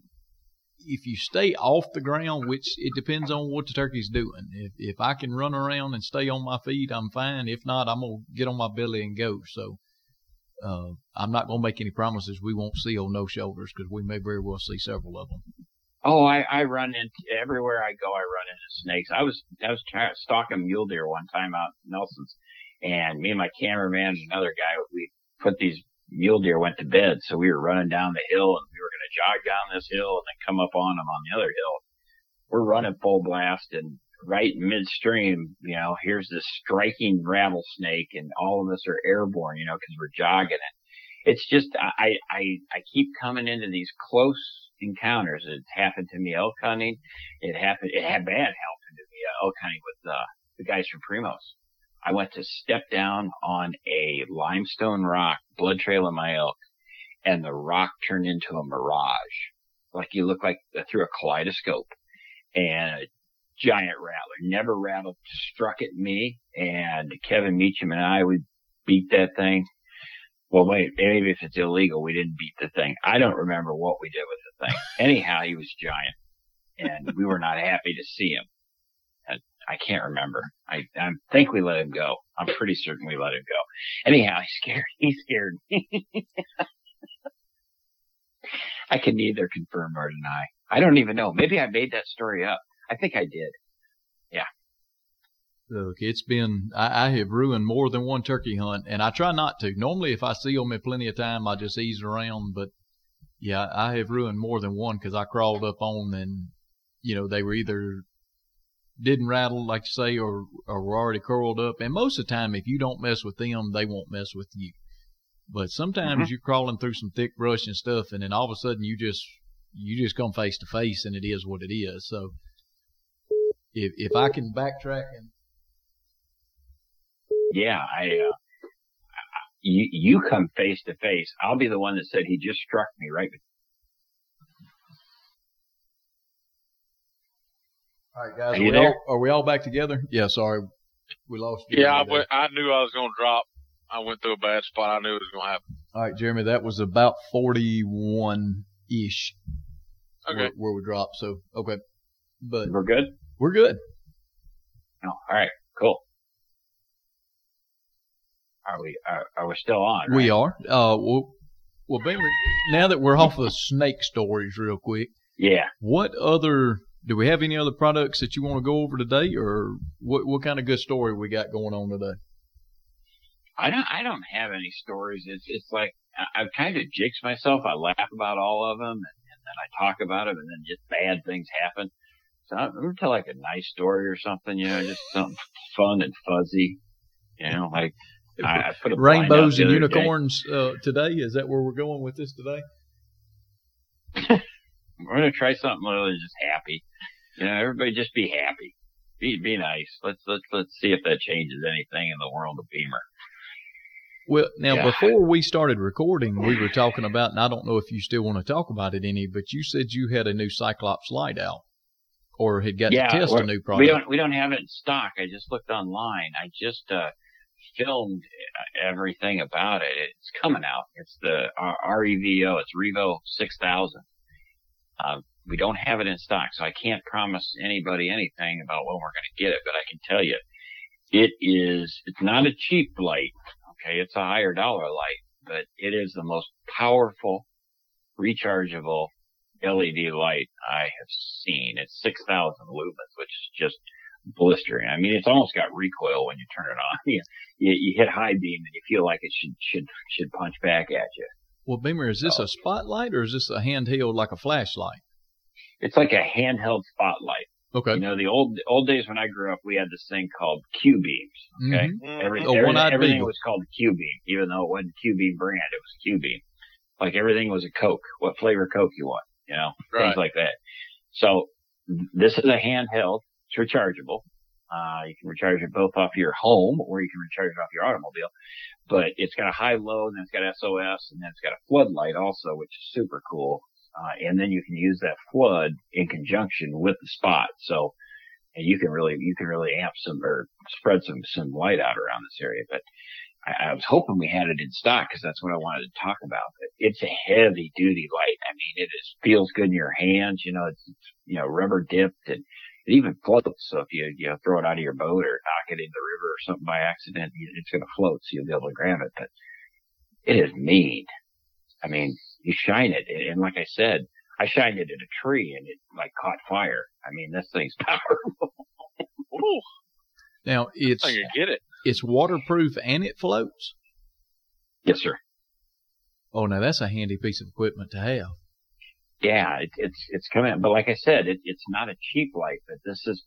if you stay off the ground, which it depends on what the turkey's doing. If I can run around and stay on my feet, I'm fine. If not, I'm going to get on my belly and go. So I'm not going to make any promises we won't see on no shoulders because we may very well see several of them. Oh, I run into everywhere I go. I run into snakes. I was stalking mule deer one time out in Nelson's, and me and my cameraman and another guy, we put these mule deer went to bed. So we were running down the hill and we were going to jog down this hill and then come up on them on the other hill. We're running full blast and right midstream, you know, here's this striking rattlesnake and all of us are airborne, you know, because we're jogging it. It's just, I keep coming into these close encounters. It's happened to me elk hunting. It happened to me elk hunting with the guys from Primos. I went to step down on a limestone rock, blood trail of my elk, and the rock turned into a mirage. Like you look like through a kaleidoscope. And a giant rattler, never rattled, struck at me. And Kevin Meacham and I, we beat that thing. Well, wait, maybe if it's illegal, we didn't beat the thing. I don't remember what we did with the thing. Anyhow, he was giant, and we were not happy to see him. I can't remember. I think we let him go. I'm pretty certain we let him go. Anyhow, he scared me. I can neither confirm nor deny. I don't even know. Maybe I made that story up. I think I did. Yeah. Look, it's been, I have ruined more than one turkey hunt, and I try not to. Normally, if I see them in plenty of time, I just ease around. But, yeah, I have ruined more than one because I crawled up on and, you know, they were either didn't rattle, like you say, or were already curled up. And most of the time, if you don't mess with them, they won't mess with you. But sometimes you're crawling through some thick brush and stuff, and then all of a sudden you just come face to face, and it is what it is. So if I can backtrack and yeah, you come face to face. I'll be the one that said he just struck me right. All right, guys, are we all back together? Yeah, sorry, we lost you. Yeah, I knew I was going to drop. I went through a bad spot. I knew it was going to happen. All right, Jeremy, that was about 41-ish. Okay. Where we dropped. So, okay. But we're good? We're good. Oh, all right, cool. Are we still on, right? We are. Well, Beamer, now that we're off of snake stories real quick. Yeah. Do we have any other products that you want to go over today, or what kind of good story we got going on today? I don't have any stories. It's like I've kind of jinxed myself. I laugh about all of them, and then I talk about them, and then just bad things happen. So I'm going to tell like a nice story or something, you know, just something fun and fuzzy, you know, like I put a rainbows and unicorns today. Is that where we're going with this today? We're going to try something other than just happy. You know, everybody just be happy. Be nice. Let's see if that changes anything in the world of Beamer. Well, now, yeah. Before we started recording, we were talking about, and I don't know if you still want to talk about it any, but you said you had a new Cyclops light out or had got to test a new product. We don't have it in stock. I just looked online. I just filmed everything about it. It's coming out. It's the REVO. It's Revo 6000. We don't have it in stock, so I can't promise anybody anything about when we're going to get it, but I can tell you it's not a cheap light. Okay, it's a higher dollar light, but it is the most powerful rechargeable LED light I have seen. It's 6,000 lumens, which is just blistering. I mean, it's almost got recoil when you turn it on. You hit high beam and you feel like it should punch back at you. Well, Beamer, is this a spotlight or is this a handheld like a flashlight? It's like a handheld spotlight. Okay. You know, the old days when I grew up, we had this thing called Q-beams. Okay. Mm-hmm. Everything was called Q-beam, even though it wasn't Q-beam brand. It was Q-beam. Like everything was a Coke. What flavor Coke you want? You know, things like that. So this is a handheld. It's rechargeable. You can recharge it both off your home or you can recharge it off your automobile. But it's got a high-low, and then it's got SOS, and then it's got a floodlight also, which is super cool. And then you can use that flood in conjunction with the spot. So, and you can really amp some or spread some light out around this area. But I was hoping we had it in stock because that's what I wanted to talk about. But it's a heavy duty light. I mean, feels good in your hands. You know, it's, you know, rubber dipped and it even floats. So if you throw it out of your boat or knock it in the river or something by accident, it's going to float. So you'll be able to grab it. But it is mean. I mean, you shine it, and like I said, I shined it at a tree, and it like caught fire. I mean, this thing's powerful. Now it's waterproof and it floats. Yes, sir. Oh, now that's a handy piece of equipment to have. Yeah, it's coming out. But like I said, it's not a cheap light, but this is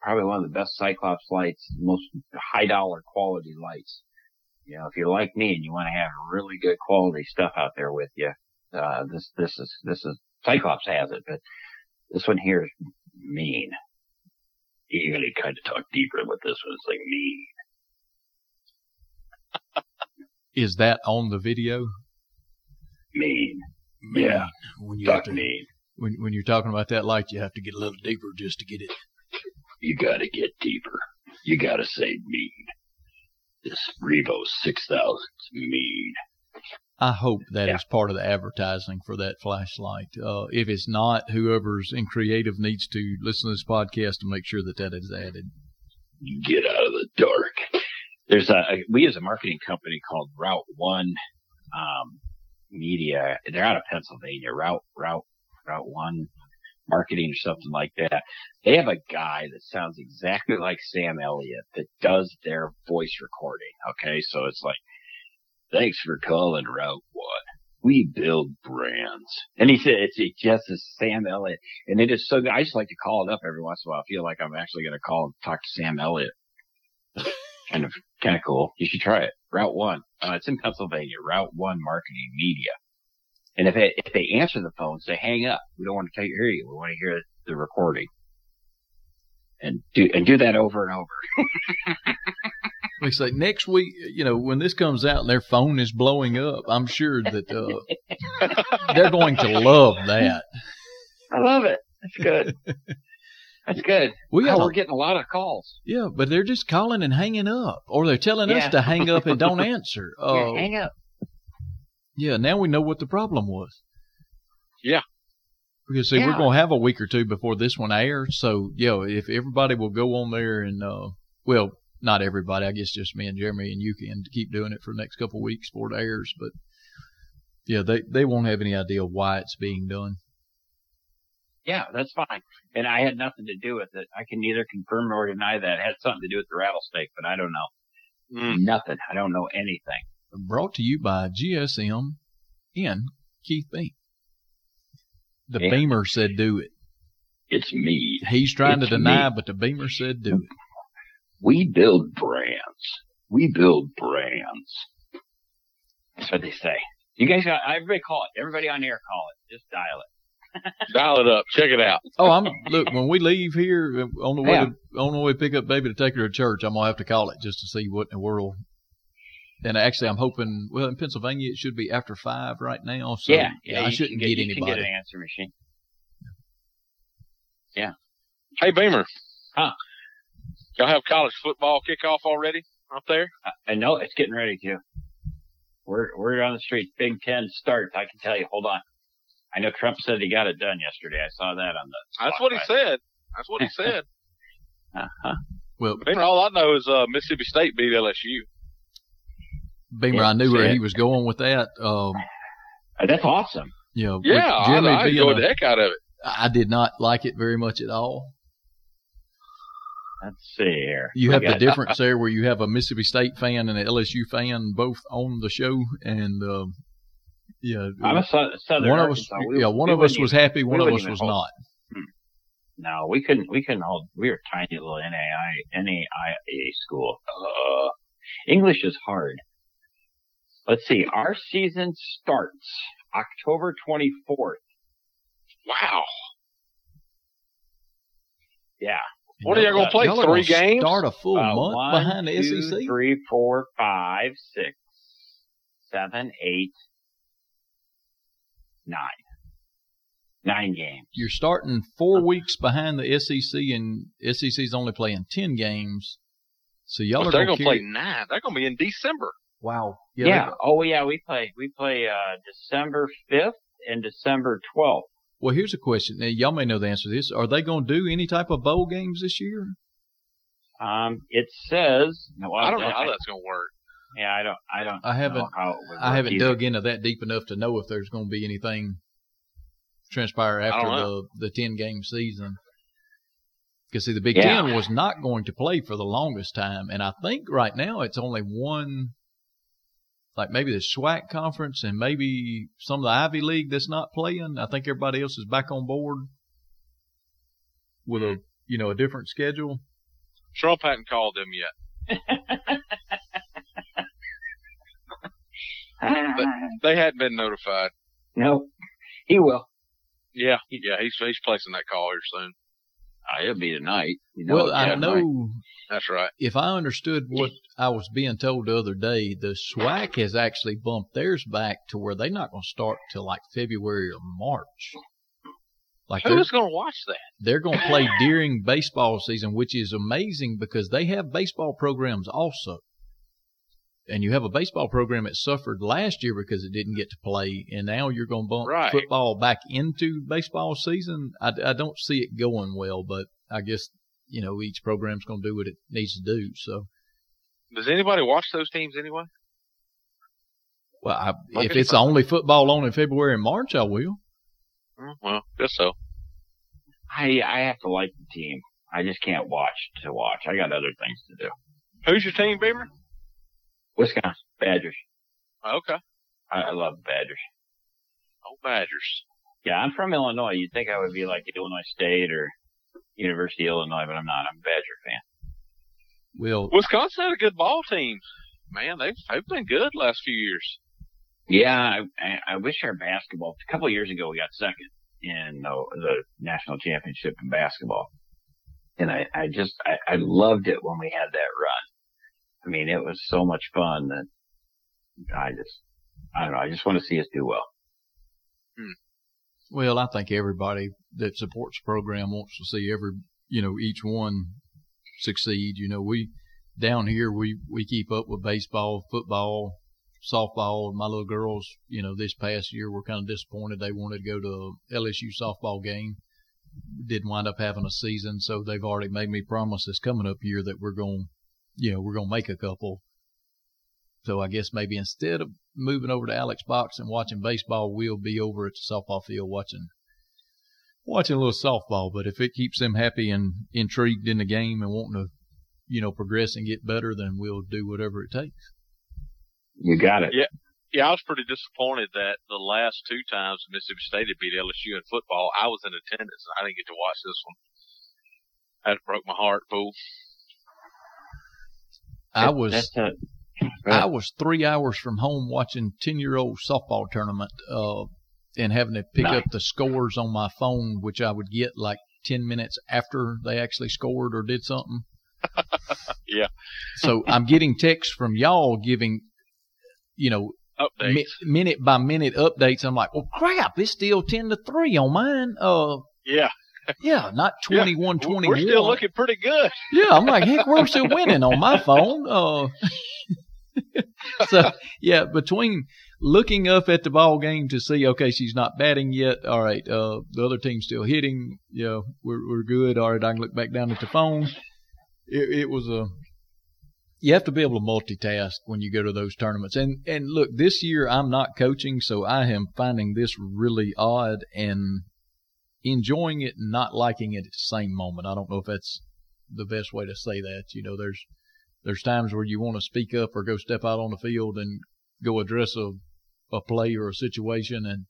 probably one of the best Cyclops lights, the most high dollar quality lights. You know, if you're like me and you want to have really good quality stuff out there with you, this is Cyclops has it, but this one here is mean. You really kind of talk deeper with this one. It's like mean. Is that on the video? Mean. Yeah. When you're talking about that light, you have to get a little deeper just to get it. You got to get deeper. You got to say mean. This Revo 6000 is mean. I hope that is part of the advertising for that flashlight. If it's not, whoever's in creative needs to listen to this podcast to make sure that is added. Get out of the dark. There's we use a marketing company called Route One Media. They're out of Pennsylvania. Route One Marketing or something like that. They have a guy that sounds exactly like Sam Elliott that does their voice recording. Okay, so it's like, thanks for calling Route One. We build brands. And he said it's just a Sam Elliott, and it is so good. I just like to call it up every once in a while. I feel like I'm actually going to call and talk to Sam Elliott. Kind of cool. You should try it. Route One. It's in Pennsylvania. Route One Marketing Media. And if they answer the phone, say hang up. We don't want to hear you. We want to hear the recording. And do that over and over. It's like next week, you know, when this comes out and their phone is blowing up, I'm sure that they're going to love that. I love it. That's good. That's good. We're getting a lot of calls. Yeah, but they're just calling and hanging up, or they're telling us to hang up and don't answer. Yeah, hang up. Yeah, now we know what the problem was. Yeah. Because, see, we're going to have a week or two before this one airs, so, if everybody will go on there and, not everybody, I guess just me and Jeremy and you can keep doing it for the next couple of weeks before it airs, but, yeah, they won't have any idea why it's being done. Yeah, that's fine. And I had nothing to do with it. I can neither confirm nor deny that. It had something to do with the rattlesnake, but I don't know. Nothing. I don't know anything. Brought to you by GSM in Keith B. The Beamer said do it. It's me. He's trying to deny, but the Beamer said do it. We build brands. We build brands. That's what they say. You guys, everybody call it. Everybody on air call it. Just dial it. Dial it up. Check it out. Oh, look, when we leave here on the way to pick up baby to take her to church, I'm gonna have to call it just to see what in the world. And actually, I'm hoping. Well, in Pennsylvania, it should be after 5 right now. So I shouldn't get anybody. You can get an answer machine. Yeah. Hey, Beamer. Huh? Y'all have college football kickoff already up there? I know it's getting ready to. We're on the street. Big Ten starts. I can tell you. Hold on. I know Trump said he got it done yesterday. I saw that on the. That's what he said. That's what he said. Uh-huh. Well, Beamer, all I know is Mississippi State beat LSU. Beamer, I knew where he was going with that. That's awesome. You know, yeah, I enjoyed the heck out of it. I did not like it very much at all. Let's see here. You have the difference there where you have a Mississippi State fan and an LSU fan both on the show, and yeah, I'm a Southern Arkansas. One of us was happy, one of us was not. No, we couldn't hold. We were a tiny little NAIA school. English is hard. Let's see. Our season starts October 24th. Wow. Yeah. What are y'all going to play? 3 games? Start a full month one, behind the SEC? 2, 3, 4, 5, 6, 7, 8, 9. 9 games. You're starting 4 weeks behind the SEC, and SEC's only playing 10 games. So y'all are going to play 9. They're going to be in December. Wow. Yeah. Oh, yeah. We play December 5th and December 12th. Well, here's a question. Now, y'all may know the answer to this. Are they going to do any type of bowl games this year? It says. No, I don't know how that's going to work. Yeah, I don't. I haven't dug into that deep enough to know if there's going to be anything transpire after the 10-game season. Because, see, the Big Ten was not going to play for the longest time, and I think right now it's only one like maybe the SWAC conference and maybe some of the Ivy League that's not playing. I think everybody else is back on board with a, you know, a different schedule. Trump hadn't called them yet. But they hadn't been notified. No, he will. Yeah, yeah, he's placing that call here soon. It'll be tonight. You know, well, I know. That's right. If I understood what I was being told the other day, the SWAC has actually bumped theirs back to where they're not going to start till like February or March. Like, who's going to watch that? They're going to play during baseball season, which is amazing because they have baseball programs also. And you have a baseball program that suffered last year because it didn't get to play, and now you're going to bump football back into baseball season. I don't see it going well, but I guess, you know, each program's going to do what it needs to do. So, does anybody watch those teams anyway? Well, if it's only football on in February and March, I will. Well, guess so. I have to like the team. I just can't watch to watch. I got other things to do. Who's your team, Beamer? Wisconsin Badgers. Okay. I love Badgers. Oh, Badgers. Yeah, I'm from Illinois. You'd think I would be like Illinois State or University of Illinois, but I'm not. I'm a Badger fan. Well, Wisconsin had a good ball team. Man, they've been good last few years. Yeah, I wish our basketball. A couple of years ago, we got second in the national championship in basketball, and I loved it when we had that run. I mean, it was so much fun that I don't know. I just want to see us do well. Well, I think everybody that supports the program wants to see each one succeed. You know, we down here, we keep up with baseball, football, softball. My little girls, this past year were kind of disappointed. They wanted to go to a LSU softball game. Didn't wind up having a season. So they've already made me promise this coming up year that we're going to make a couple. So I guess maybe instead of moving over to Alex Box and watching baseball, we'll be over at the softball field watching a little softball. But if it keeps them happy and intrigued in the game and wanting to, progress and get better, then we'll do whatever it takes. You got it. Yeah. Yeah, I was pretty disappointed that the last two times Mississippi State had beat LSU in football, I was in attendance and I didn't get to watch this one. That broke my heart, Poole. I was 3 hours from home watching 10-year-old softball tournament and having to pick up the scores on my phone, which I would get like 10 minutes after they actually scored or did something. Yeah. So I'm getting texts from y'all giving, updates. Minute by minute updates. I'm like, well, crap, it's still 10-3 on mine. Yeah. Yeah, not 21-21. We're still looking pretty good. Yeah, I'm like, heck, we're still winning on my phone. So, yeah, between looking up at the ball game to see, okay, she's not batting yet. All right, the other team's still hitting. Yeah, we're good. All right, I can look back down at the phone. It was a – you have to be able to multitask when you go to those tournaments. And look, this year I'm not coaching, so I am finding this really odd and – enjoying it and not liking it at the same moment. I don't know if that's the best way to say that. There's times where you want to speak up or go step out on the field and go address a play or a situation, and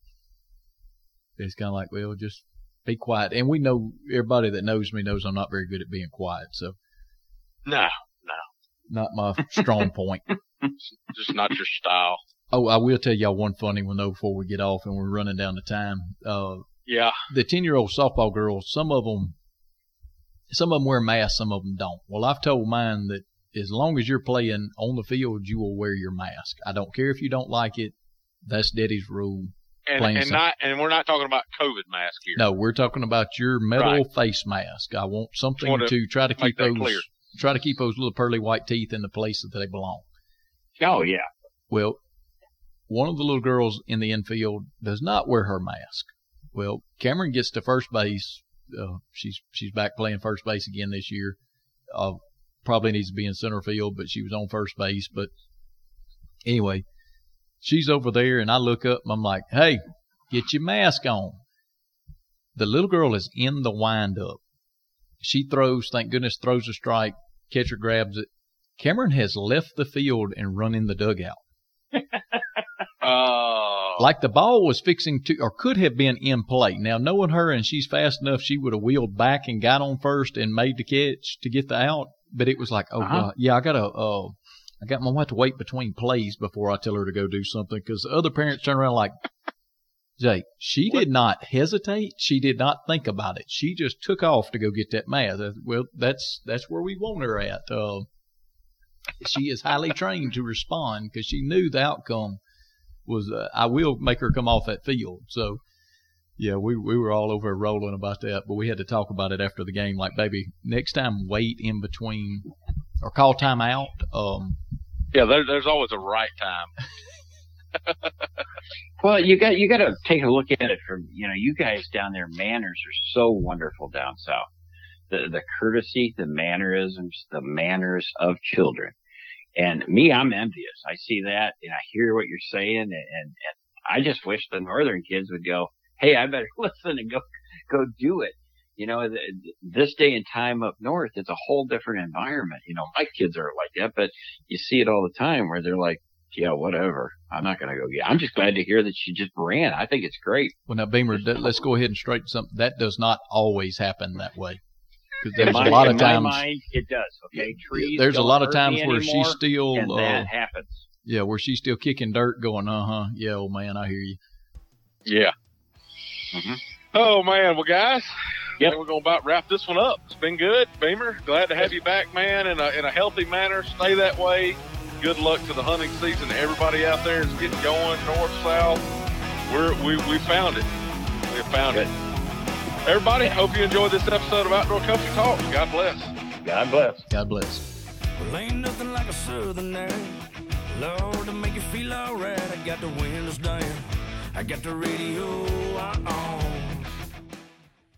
it's kind of like, well, just be quiet. And we know, everybody that knows me knows I'm not very good at being quiet. So no, not my strong point. Just not your style. Oh, I will tell y'all one funny one though before we get off, and we're running down the time. Yeah. The 10-year-old softball girls, some of them wear masks, some of them don't. Well, I've told mine that as long as you're playing on the field, you will wear your mask. I don't care if you don't like it. That's Daddy's rule. And we're not talking about COVID mask here. No, we're talking about your metal face mask. I want something to try to keep those little pearly white teeth in the place that they belong. Oh, yeah. Well, one of the little girls in the infield does not wear her mask. Well, Cameron gets to first base. She's back playing first base again this year. Probably needs to be in center field, but she was on first base. But anyway, she's over there, and I look up, and I'm like, hey, get your mask on. The little girl is in the windup. She throws, thank goodness, throws a strike. Catcher grabs it. Cameron has left the field and run in the dugout. Like the ball was fixing to, or could have been in play. Now, knowing her and she's fast enough, she would have wheeled back and got on first and made the catch to get the out. But it was like, I got my wife to wait between plays before I tell her to go do something, because the other parents turn around like, Jake, she did not hesitate. She did not think about it. She just took off to go get that math. Well, that's where we want her at. She is highly trained to respond because she knew the outcome was, I will make her come off that field. So, yeah, we were all over rolling about that, but we had to talk about it after the game. Like, baby, next time wait in between or call timeout. Yeah, there's always a right time. Well, you got to take a look at it from, you guys down there, manners are so wonderful down south. The courtesy, the mannerisms, the manners of children. And me, I'm envious. I see that and I hear what you're saying. And I just wish the northern kids would go, hey, I better listen and go do it. This day and time up north, it's a whole different environment. My kids are like that, but you see it all the time where they're like, yeah, whatever. I'm not going to go get it. I'm just glad to hear that she just ran. I think it's great. Well, now, Beamer, let's go ahead and straighten something. That does not always happen that way. In my mind, it does. Okay, trees. There's a lot of times where she's still, and that happens. Yeah, where she's still kicking dirt, going, yeah, old man, I hear you. Yeah. Mm-hmm. Oh man, well guys, yep. We're gonna about wrap this one up. It's been good, Beamer. Glad to have you back, man. In a healthy manner, stay that way. Good luck to the hunting season to everybody out there. It's getting going north, south. We found it. We found it. Everybody, hope you enjoyed this episode of Outdoor Country Talk. God bless. God bless. God bless. Well, ain't nothing like a southern air. Lord, to make you feel all right. I got the windows down. I got the radio on.